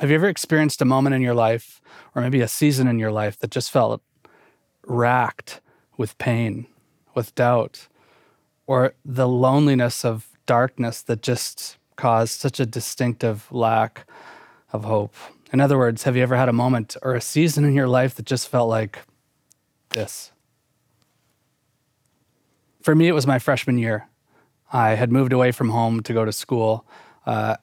Have you ever experienced a moment in your life, or maybe a season in your life, that just felt racked with pain, with doubt, or the loneliness of darkness that just caused such a distinctive lack of hope? In other words, have you ever had a moment or a season in your life that just felt like this? For me, it was my freshman year. I had moved away from home to go to school.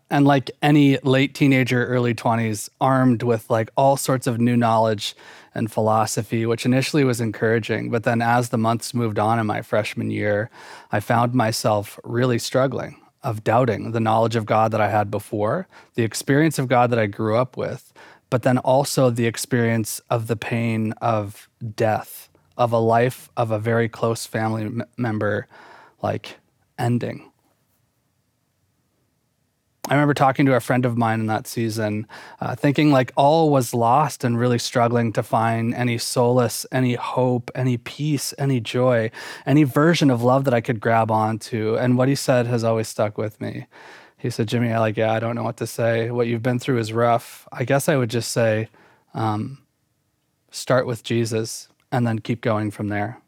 And like any late teenager, early 20s, armed with like all sorts of new knowledge and philosophy, which initially was encouraging. But then as the months moved on in my freshman year, I found myself really struggling of doubting the knowledge of God that I had before, the experience of God that I grew up with, but then also the experience of the pain of death, of a life of a very close family member, like ending. I remember talking to a friend of mine in that season, thinking like all was lost and really struggling to find any solace, any hope, any peace, any joy, any version of love that I could grab onto. And what he said has always stuck with me. He said, "Jimmy, I don't know what to say. What you've been through is rough. I guess I would just say, start with Jesus and then keep going from there."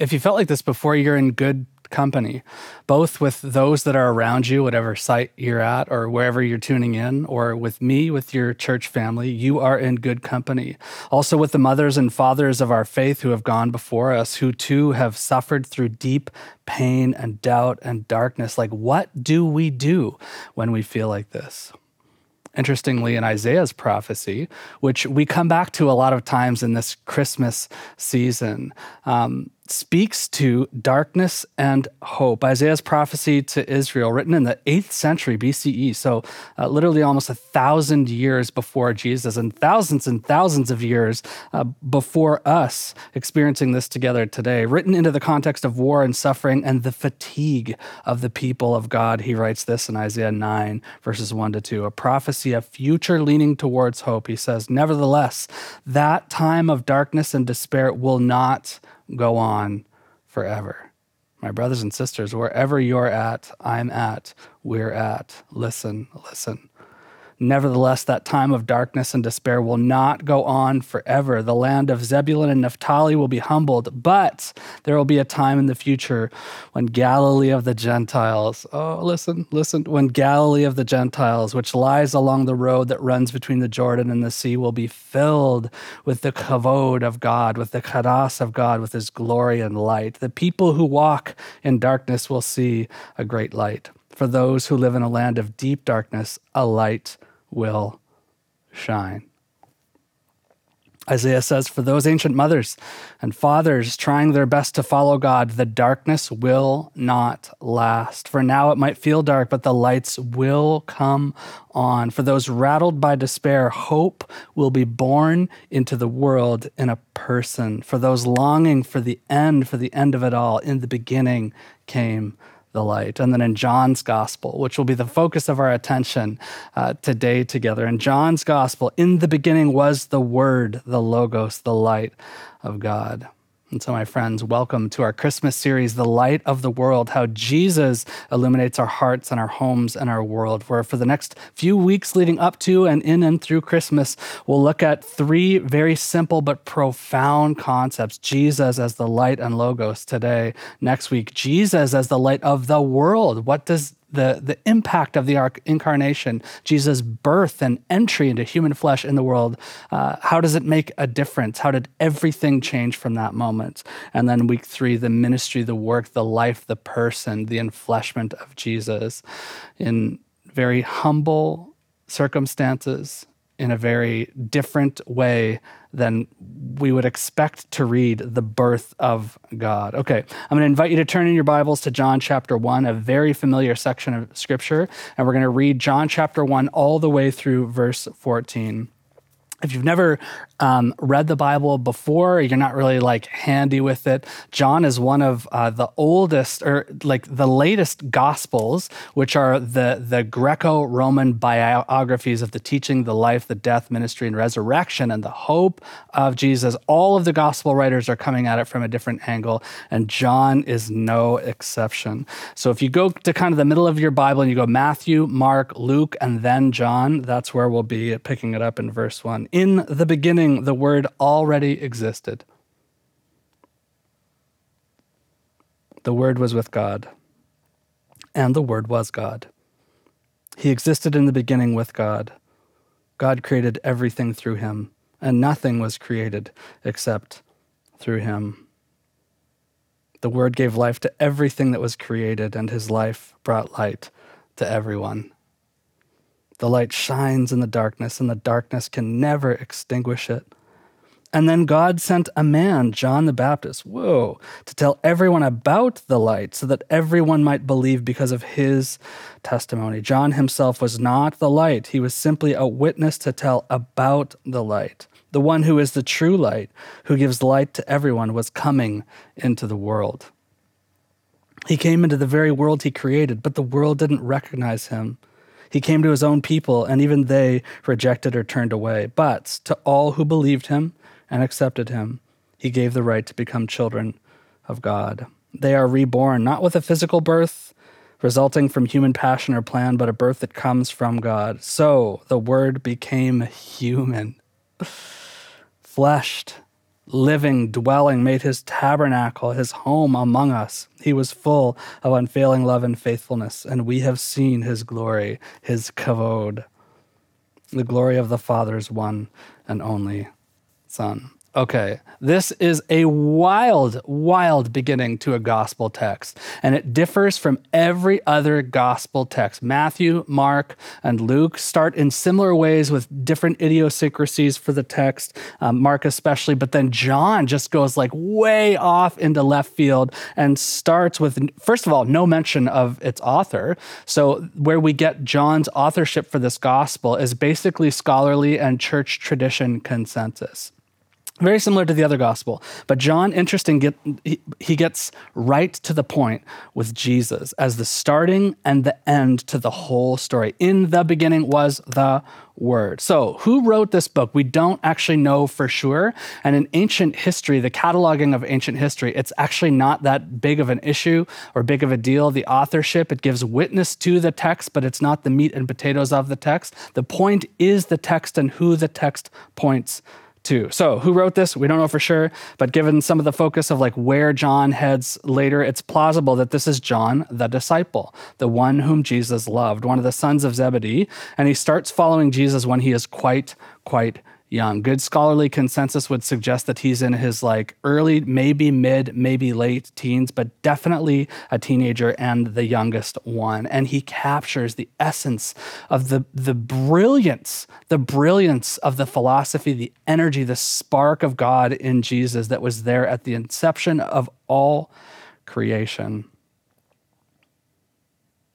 If you felt like this before, you're in good company, both with those that are around you, whatever site you're at or wherever you're tuning in, or with me, with your church family. You are in good company. Also with the mothers and fathers of our faith who have gone before us, who too have suffered through deep pain and doubt and darkness. Like, what do we do when we feel like this? Interestingly, in Isaiah's prophecy, which we come back to a lot of times in this Christmas season, speaks to darkness and hope. Isaiah's prophecy to Israel, written in the 8th century BCE, so literally almost 1,000 years before Jesus, and thousands of years before us experiencing this together today. Written into the context of war and suffering and the fatigue of the people of God, he writes this in Isaiah 9, verses 1-2, a prophecy of future leaning towards hope. He says, "Nevertheless, that time of darkness and despair will not go on forever." My brothers and sisters, wherever you're at, I'm at, we're at, listen. Nevertheless, that time of darkness and despair will not go on forever. The land of Zebulun and Naphtali will be humbled, but there will be a time in the future when Galilee of the Gentiles, when Galilee of the Gentiles, which lies along the road that runs between the Jordan and the sea, will be filled with the kavod of God, with the kadosh of God, with his glory and light. The people who walk in darkness will see a great light. For those who live in a land of deep darkness, a light will shine. Isaiah says, for those ancient mothers and fathers trying their best to follow God, the darkness will not last. For now it might feel dark, but the lights will come on. For those rattled by despair, hope will be born into the world in a person. For those longing for the end of it all, in the beginning came the light. And then in John's gospel, which will be the focus of our attention today together. In John's gospel, in the beginning was the Word, the Logos, the light of God. And so my friends, welcome to our Christmas series, The Light of the World, how Jesus illuminates our hearts and our homes and our world, where for the next few weeks leading up to and in and through Christmas, we'll look at three very simple but profound concepts. Jesus as the light and Logos today. Next week, Jesus as the light of the world. What does the impact of the incarnation, Jesus' birth and entry into human flesh in the world, how does it make a difference? How did everything change from that moment? And then week 3, the ministry, the work, the life, the person, the enfleshment of Jesus in very humble circumstances, in a very different way than we would expect to read the birth of God. Okay, I'm gonna invite you to turn in your Bibles to John chapter 1, a very familiar section of scripture, and we're gonna read John chapter 1 all the way through verse 14. If you've never read the Bible before, you're not really like handy with it. John is one of the oldest or like the latest gospels, which are the Greco-Roman biographies of the teaching, the life, the death, ministry, and resurrection, and the hope of Jesus. All of the gospel writers are coming at it from a different angle, and John is no exception. So if you go to kind of the middle of your Bible and you go Matthew, Mark, Luke, and then John, that's where we'll be picking it up in verse 1. In the beginning, the Word already existed. The Word was with God, and the Word was God. He existed in the beginning with God. God created everything through him, and nothing was created except through him. The Word gave life to everything that was created, and his life brought light to everyone. The light shines in the darkness, and the darkness can never extinguish it. And then God sent a man, John the Baptist, to tell everyone about the light so that everyone might believe because of his testimony. John himself was not the light. He was simply a witness to tell about the light. The one who is the true light, who gives light to everyone, was coming into the world. He came into the very world he created, but the world didn't recognize him. He came to his own people, and even they rejected or turned away. But to all who believed him and accepted him, he gave the right to become children of God. They are reborn, not with a physical birth resulting from human passion or plan, but a birth that comes from God. So the Word became human, fleshed, living, dwelling, made his tabernacle, his home among us. He was full of unfailing love and faithfulness, and we have seen his glory, his kavod, the glory of the Father's one and only Son. Okay, this is a wild, wild beginning to a gospel text, and it differs from every other gospel text. Matthew, Mark, and Luke start in similar ways with different idiosyncrasies for the text, Mark especially, but then John just goes like way off into left field and starts with, first of all, no mention of its author. So where we get John's authorship for this gospel is basically scholarly and church tradition consensus. Very similar to the other gospel, but John, interesting, he gets right to the point with Jesus as the starting and the end to the whole story. In the beginning was the Word. So who wrote this book? We don't actually know for sure. And in ancient history, the cataloging of ancient history, it's actually not that big of an issue or big of a deal. The authorship, it gives witness to the text, but it's not the meat and potatoes of the text. The point is the text and who the text points to. So who wrote this? We don't know for sure, but given some of the focus of like where John heads later, it's plausible that this is John the disciple, the one whom Jesus loved, one of the sons of Zebedee, and he starts following Jesus when he is quite young. Good scholarly consensus would suggest that he's in his like early, maybe mid, maybe late teens, but definitely a teenager and the youngest one. And he captures the essence of the brilliance of the philosophy, the energy, the spark of God in Jesus that was there at the inception of all creation.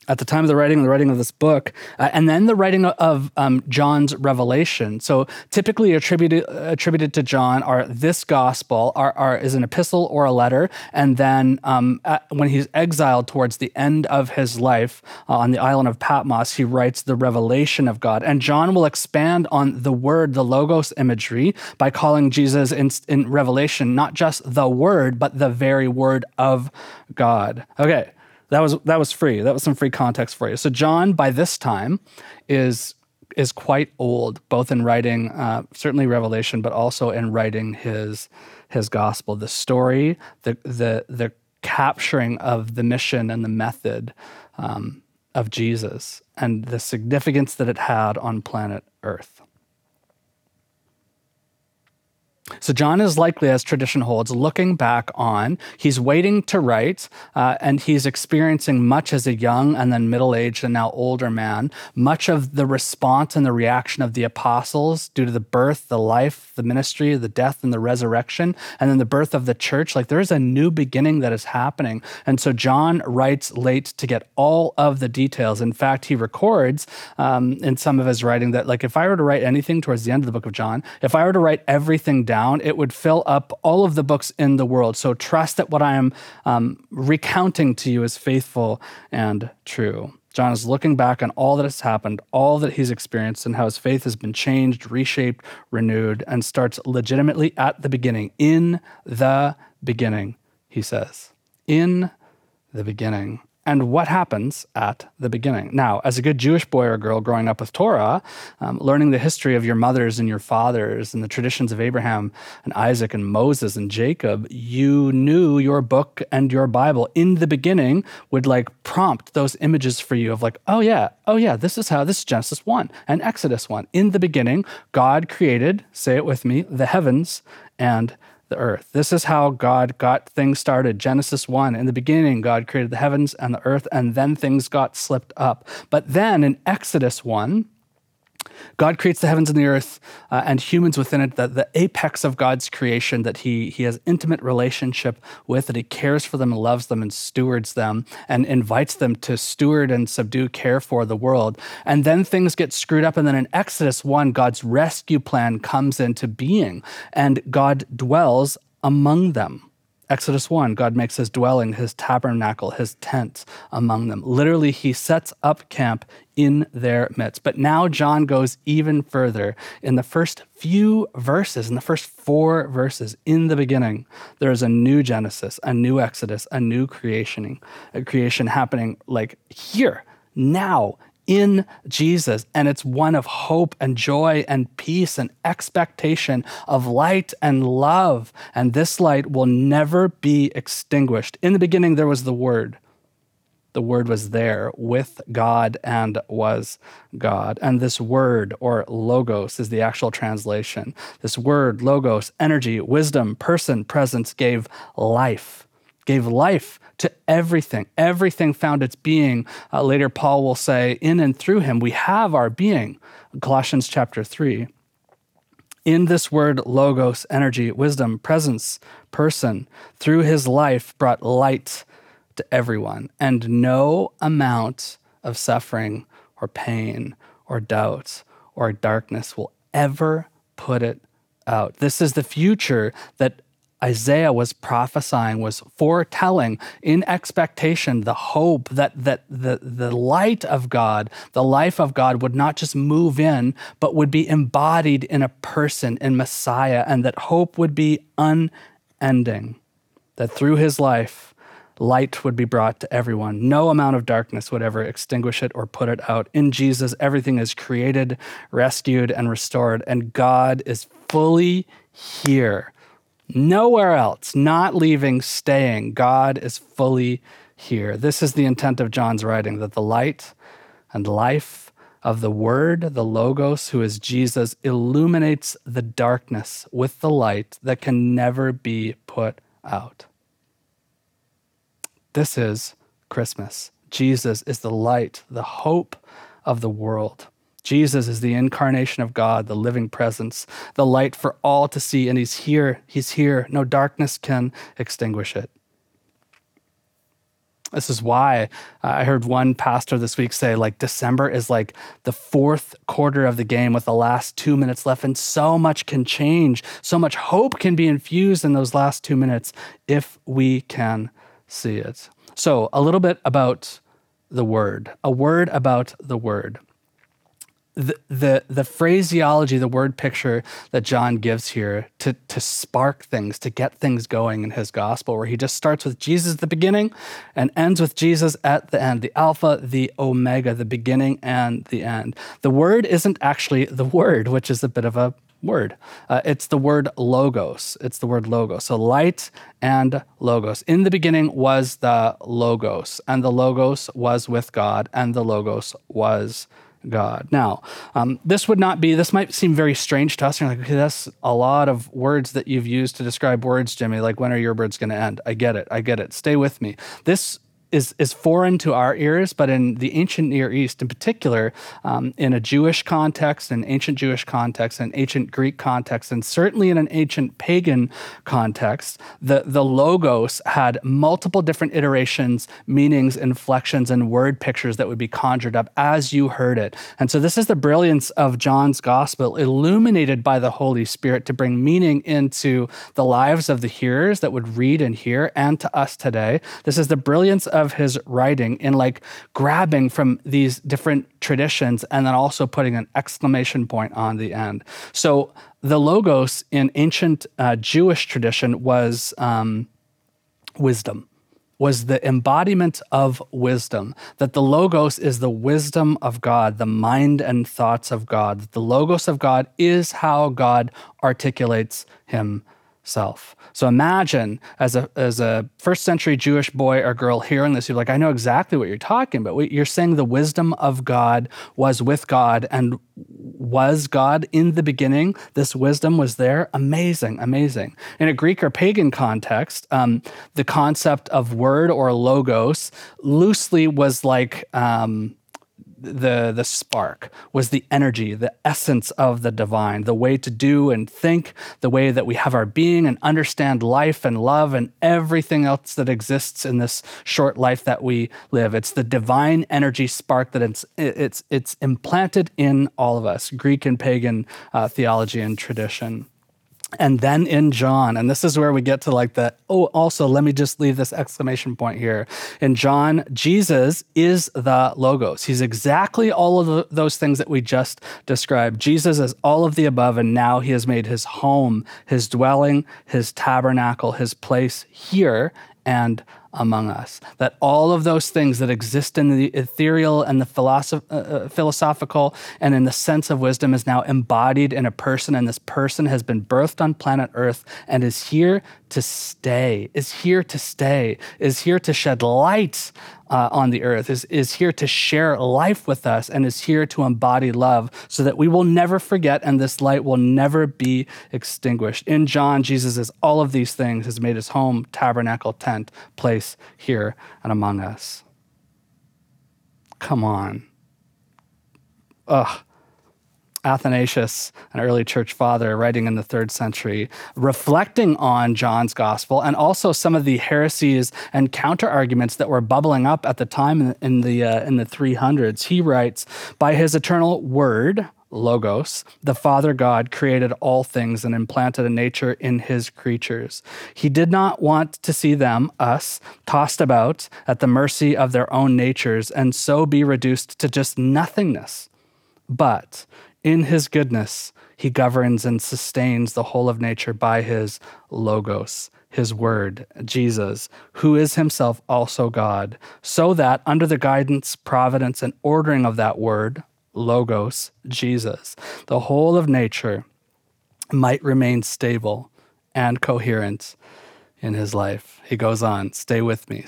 At the time of the writing of this book, and then the writing of John's revelation. So typically attributed to John are this gospel, is an epistle or a letter, and then when he's exiled towards the end of his life on the island of Patmos, he writes the revelation of God. And John will expand on the Word, the Logos imagery, by calling Jesus in Revelation not just the Word, but the very Word of God. Okay. That was free. That was some free context for you. So John, by this time, is quite old, both in writing, certainly Revelation, but also in writing his gospel. The story, the capturing of the mission and the method of Jesus, and the significance that it had on planet Earth. So John is likely, as tradition holds, looking back on, he's waiting to write, and he's experiencing much as a young and then middle-aged and now older man, much of the response and the reaction of the apostles due to the birth, the life, the ministry, the death, and the resurrection, and then the birth of the church. Like there is a new beginning that is happening. And so John writes late to get all of the details. In fact, he records in some of his writing that like if I were to write anything towards the end of the book of John, if I were to write everything down, it would fill up all of the books in the world. So trust that what I am recounting to you is faithful and true. John is looking back on all that has happened, all that he's experienced, and how his faith has been changed, reshaped, renewed, and starts legitimately at the beginning. In the beginning, he says. In the beginning. And what happens at the beginning? Now, as a good Jewish boy or girl growing up with Torah, learning the history of your mothers and your fathers and the traditions of Abraham and Isaac and Moses and Jacob, you knew your book and your Bible in the beginning would like prompt those images for you of like, oh yeah, this is Genesis 1 and Exodus 1. In the beginning, God created, say it with me, the heavens and the earth. This is how God got things started. Genesis 1, in the beginning, God created the heavens and the earth, and then things got slipped up. But then in Exodus 1, God creates the heavens and the earth and humans within it, the apex of God's creation that he has intimate relationship with, that he cares for them and loves them and stewards them and invites them to steward and subdue care for the world. And then things get screwed up. And then in Exodus 1, God's rescue plan comes into being and God dwells among them. Exodus 1, God makes his dwelling, his tabernacle, his tent among them. Literally, he sets up camp in their midst. But now John goes even further. In the first few verses, in the first 4 verses, in the beginning, there is a new Genesis, a new Exodus, a new creation, happening like here, now, in Jesus, and it's one of hope and joy and peace and expectation of light and love, and this light will never be extinguished. In the beginning, there was the Word. The Word was there with God and was God. And this Word, or Logos, is the actual translation. This Word, Logos, energy, wisdom, person, presence, gave life to everything. Everything found its being. Later, Paul will say, in and through him, we have our being. Colossians chapter 3. In this word, logos, energy, wisdom, presence, person, through his life brought light to everyone. And no amount of suffering or pain or doubt or darkness will ever put it out. This is the future that Isaiah was prophesying, was foretelling in expectation the hope that the light of God, the life of God would not just move in, but would be embodied in a person, in Messiah, and that hope would be unending, that through his life, light would be brought to everyone. No amount of darkness would ever extinguish it or put it out. In Jesus, everything is created, rescued, and restored, and God is fully here. Nowhere else, not leaving, staying. God is fully here. This is the intent of John's writing, that the light and life of the Word, the Logos, who is Jesus, illuminates the darkness with the light that can never be put out. This is Christmas. Jesus is the light, the hope of the world. Jesus is the incarnation of God, the living presence, the light for all to see, and he's here. No darkness can extinguish it. This is why I heard one pastor this week say, like, December is like the fourth quarter of the game with the last 2 minutes left, and so much can change. So much hope can be infused in those last 2 minutes if we can see it. So a little bit about the Word, a word about the Word. The phraseology, the word picture that John gives here to spark things, to get things going in his gospel, where he just starts with Jesus at the beginning and ends with Jesus at the end, the Alpha, the Omega, the beginning and the end. The Word isn't actually the Word, which is a bit of a word. It's the word logos. It's the word logos. So light and logos. In the beginning was the logos, and the logos was with God, and the logos was God. Now, this might seem very strange to us. You're like, okay, that's a lot of words that you've used to describe words, Jimmy. Like, when are your words going to end? I get it. Stay with me. This is foreign to our ears, but in the ancient Near East in particular, in a Jewish context, an ancient Jewish context, an ancient Greek context, and certainly in an ancient pagan context, the Logos had multiple different iterations, meanings, inflections, and word pictures that would be conjured up as you heard it. And so this is the brilliance of John's gospel, illuminated by the Holy Spirit to bring meaning into the lives of the hearers that would read and hear, and to us today. This is the brilliance of his writing in grabbing from these different traditions and then also putting an exclamation point on the end. So the Logos in ancient Jewish tradition was wisdom, was the embodiment of wisdom, that the Logos is the wisdom of God, the mind and thoughts of God, that the Logos of God is how God articulates himself. So imagine as a first century Jewish boy or girl hearing this, you're like, I know exactly what you're talking about. You're saying the wisdom of God was with God and was God in the beginning. This wisdom was there. Amazing, amazing. In a Greek or pagan context, the concept of word or logos loosely was the spark, was the energy, the essence of the divine, the way to do and think, the way that we have our being and understand life and love and everything else that exists in this short life that we live. It's the divine energy spark that it's implanted in all of us, Greek and pagan theology and tradition. And then in John, and this is where we get to also let me just leave this exclamation point here. In John, Jesus is the Logos. He's exactly all of those things that we just described. Jesus is all of the above, and now he has made his home, his dwelling, his tabernacle, his place here and among us. That all of those things that exist in the ethereal and the philosophical and in the sense of wisdom is now embodied in a person, and this person has been birthed on planet Earth and is here to stay, is here to shed light on the earth, is here to share life with us, and is here to embody love so that we will never forget and this light will never be extinguished. In John, Jesus is all of these things, has made his home, tabernacle, tent, place here and among us. Come on. Ugh. Athanasius, an early church father writing in the 3rd century, reflecting on John's gospel and also some of the heresies and counter-arguments that were bubbling up at the time in the 300s. He writes, by his eternal word, Logos, the Father God created all things and implanted a nature in his creatures. He did not want to see them, us, tossed about at the mercy of their own natures and so be reduced to just nothingness. But in his goodness, he governs and sustains the whole of nature by his Logos, his word, Jesus, who is himself also God, so that under the guidance, providence, and ordering of that word, Logos, Jesus, the whole of nature might remain stable and coherent in his life. He goes on, stay with me.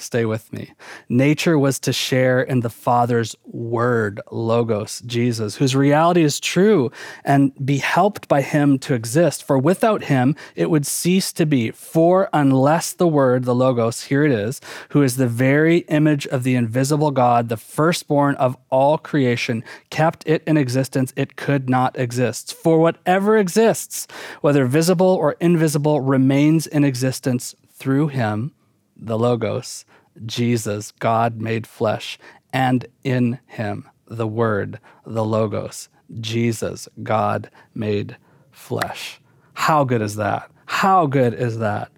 Nature was to share in the Father's word, Logos, Jesus, whose reality is true, and be helped by him to exist. For without him, it would cease to be. For unless the word, the Logos, here it is, who is the very image of the invisible God, the firstborn of all creation, kept it in existence, it could not exist. For whatever exists, whether visible or invisible, remains in existence through him, the Logos, Jesus, God made flesh, and in him, the Word, the Logos, Jesus, God made flesh. How good is that? How good is that?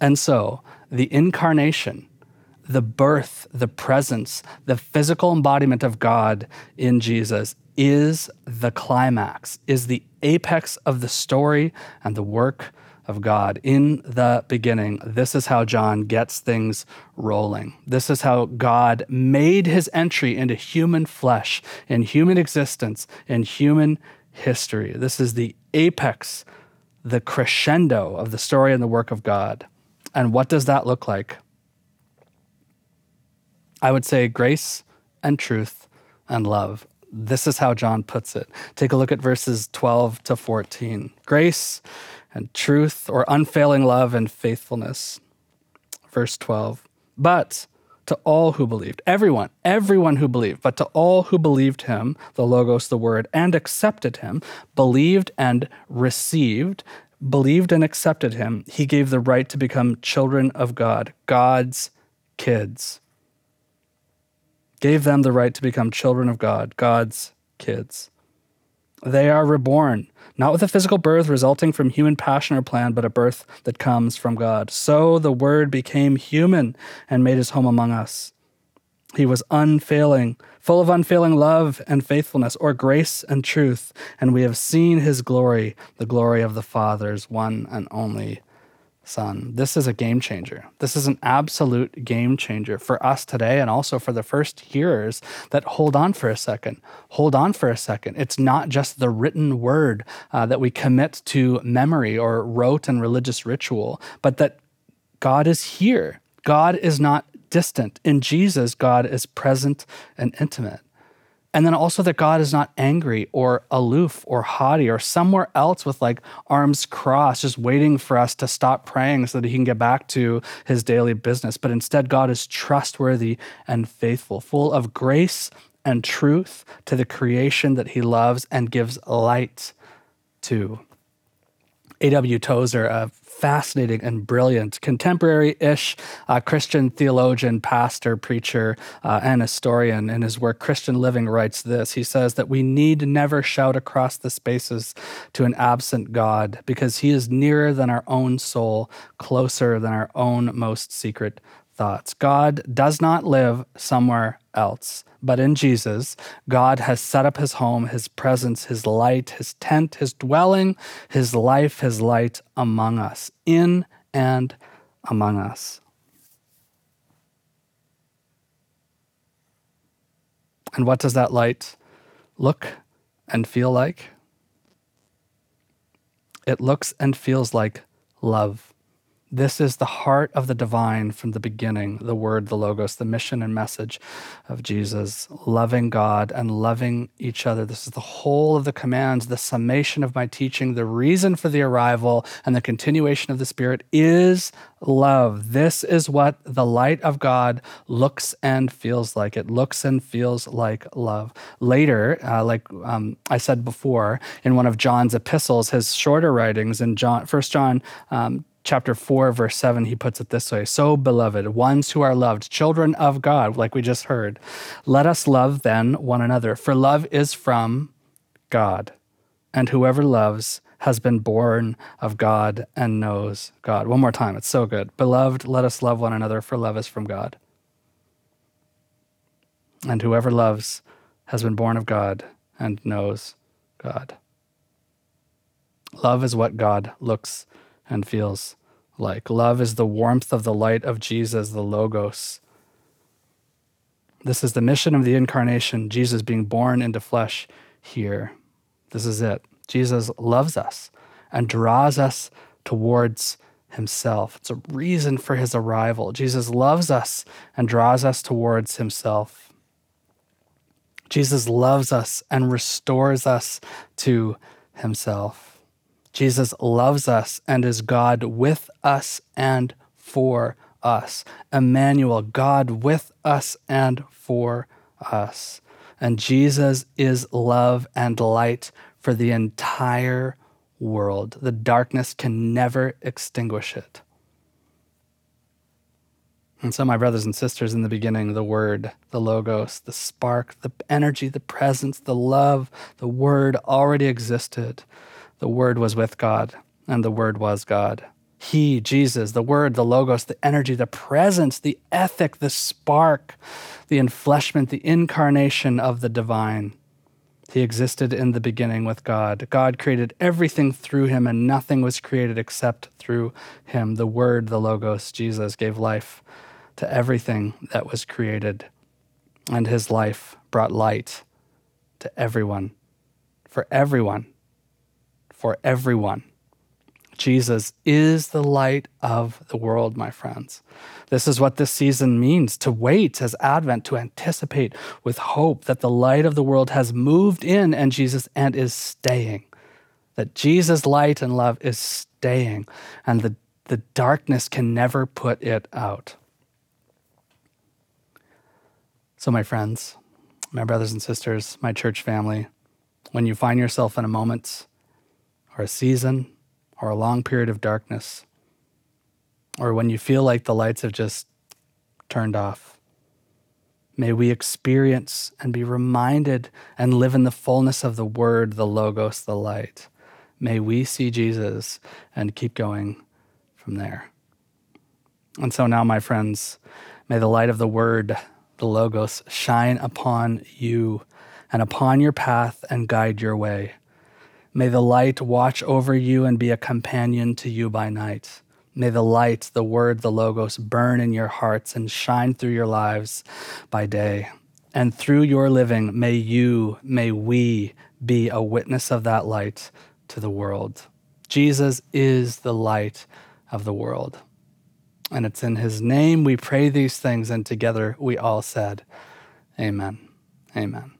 And so, the incarnation, the birth, the presence, the physical embodiment of God in Jesus is the climax, is the apex of the story and the work of God. In the beginning, this is how John gets things rolling. This is how God made his entry into human flesh, in human existence, in human history. This is the apex, the crescendo of the story and the work of God. And what does that look like? I would say grace and truth and love. This is how John puts it. Take a look at verses 12 to 14. Grace and truth, or unfailing love and faithfulness. Verse 12, but to all who believed, everyone who believed, but to all who believed him, the Logos, the Word, and accepted him, believed and accepted him, he gave the right to become children of God, God's kids. Gave them the right to become children of God, God's kids. They are reborn, not with a physical birth resulting from human passion or plan, but a birth that comes from God. So the Word became human and made his home among us. He was unfailing, full of unfailing love and faithfulness, or grace and truth, and we have seen his glory, the glory of the Father's one and only Son. This is a game changer. This is an absolute game changer for us today, and also for the first hearers that hold on for a second. It's not just the written word that we commit to memory or rote and religious ritual, but that God is here. God is not distant. In Jesus, God is present and intimate. And then also that God is not angry or aloof or haughty or somewhere else with like arms crossed, just waiting for us to stop praying so that he can get back to his daily business. But instead, God is trustworthy and faithful, full of grace and truth to the creation that he loves and gives light to. A.W. Tozer, a fascinating and brilliant contemporary-ish Christian theologian, pastor, preacher, and historian, in his work Christian Living, writes this. He says that we need never shout across the spaces to an absent God, because he is nearer than our own soul, closer than our own most secret thoughts. God does not live somewhere else, but in Jesus, God has set up his home, his presence, his light, his tent, his dwelling, his life, his light among us, in and among us. And what does that light look and feel like? It looks and feels like love. This is the heart of the divine from the beginning, the Word, the Logos, the mission and message of Jesus, loving God and loving each other. This is the whole of the commands, the summation of my teaching, the reason for the arrival and the continuation of the Spirit is love. This is what the light of God looks and feels like. It looks and feels like love. Later, like I said before, in one of John's epistles, his shorter writings in 1 John, Chapter 4, verse 7, he puts it this way. So, beloved, ones who are loved, children of God, like we just heard, let us love then one another, for love is from God, and whoever loves has been born of God and knows God. One more time, it's so good. Beloved, let us love one another, for love is from God, and whoever loves has been born of God and knows God. Love is what God looks and feels like. Love is the warmth of the light of Jesus, the Logos. This is the mission of the incarnation, Jesus being born into flesh here. This is it. Jesus loves us and draws us towards himself. It's a reason for his arrival. Jesus loves us and draws us towards himself. Jesus loves us and restores us to himself. Jesus loves us and is God with us and for us. Emmanuel, God with us and for us. And Jesus is love and light for the entire world. The darkness can never extinguish it. And so, my brothers and sisters, in the beginning, the Word, the Logos, the spark, the energy, the presence, the love, the Word already existed. The Word was with God, and the Word was God. He, Jesus, the Word, the Logos, the energy, the presence, the ethic, the spark, the enfleshment, the incarnation of the divine. He existed in the beginning with God. God created everything through him, and nothing was created except through him. The Word, the Logos, Jesus, gave life to everything that was created, and his life brought light to everyone, for everyone. Jesus is the light of the world, my friends. This is what this season means, to wait as Advent, to anticipate with hope that the light of the world has moved in and Jesus and is staying, that Jesus' light and love is staying, and the darkness can never put it out. So my friends, my brothers and sisters, my church family, when you find yourself in a moment or a season or a long period of darkness, or when you feel like the lights have just turned off, may we experience and be reminded and live in the fullness of the Word, the Logos, the light. May we see Jesus and keep going from there. And so now, my friends, may the light of the Word, the Logos, shine upon you and upon your path and guide your way. May the light watch over you and be a companion to you by night. May the light, the Word, the Logos, burn in your hearts and shine through your lives by day. And through your living, may we be a witness of that light to the world. Jesus is the light of the world. And it's in his name we pray these things, and together we all said, amen, amen.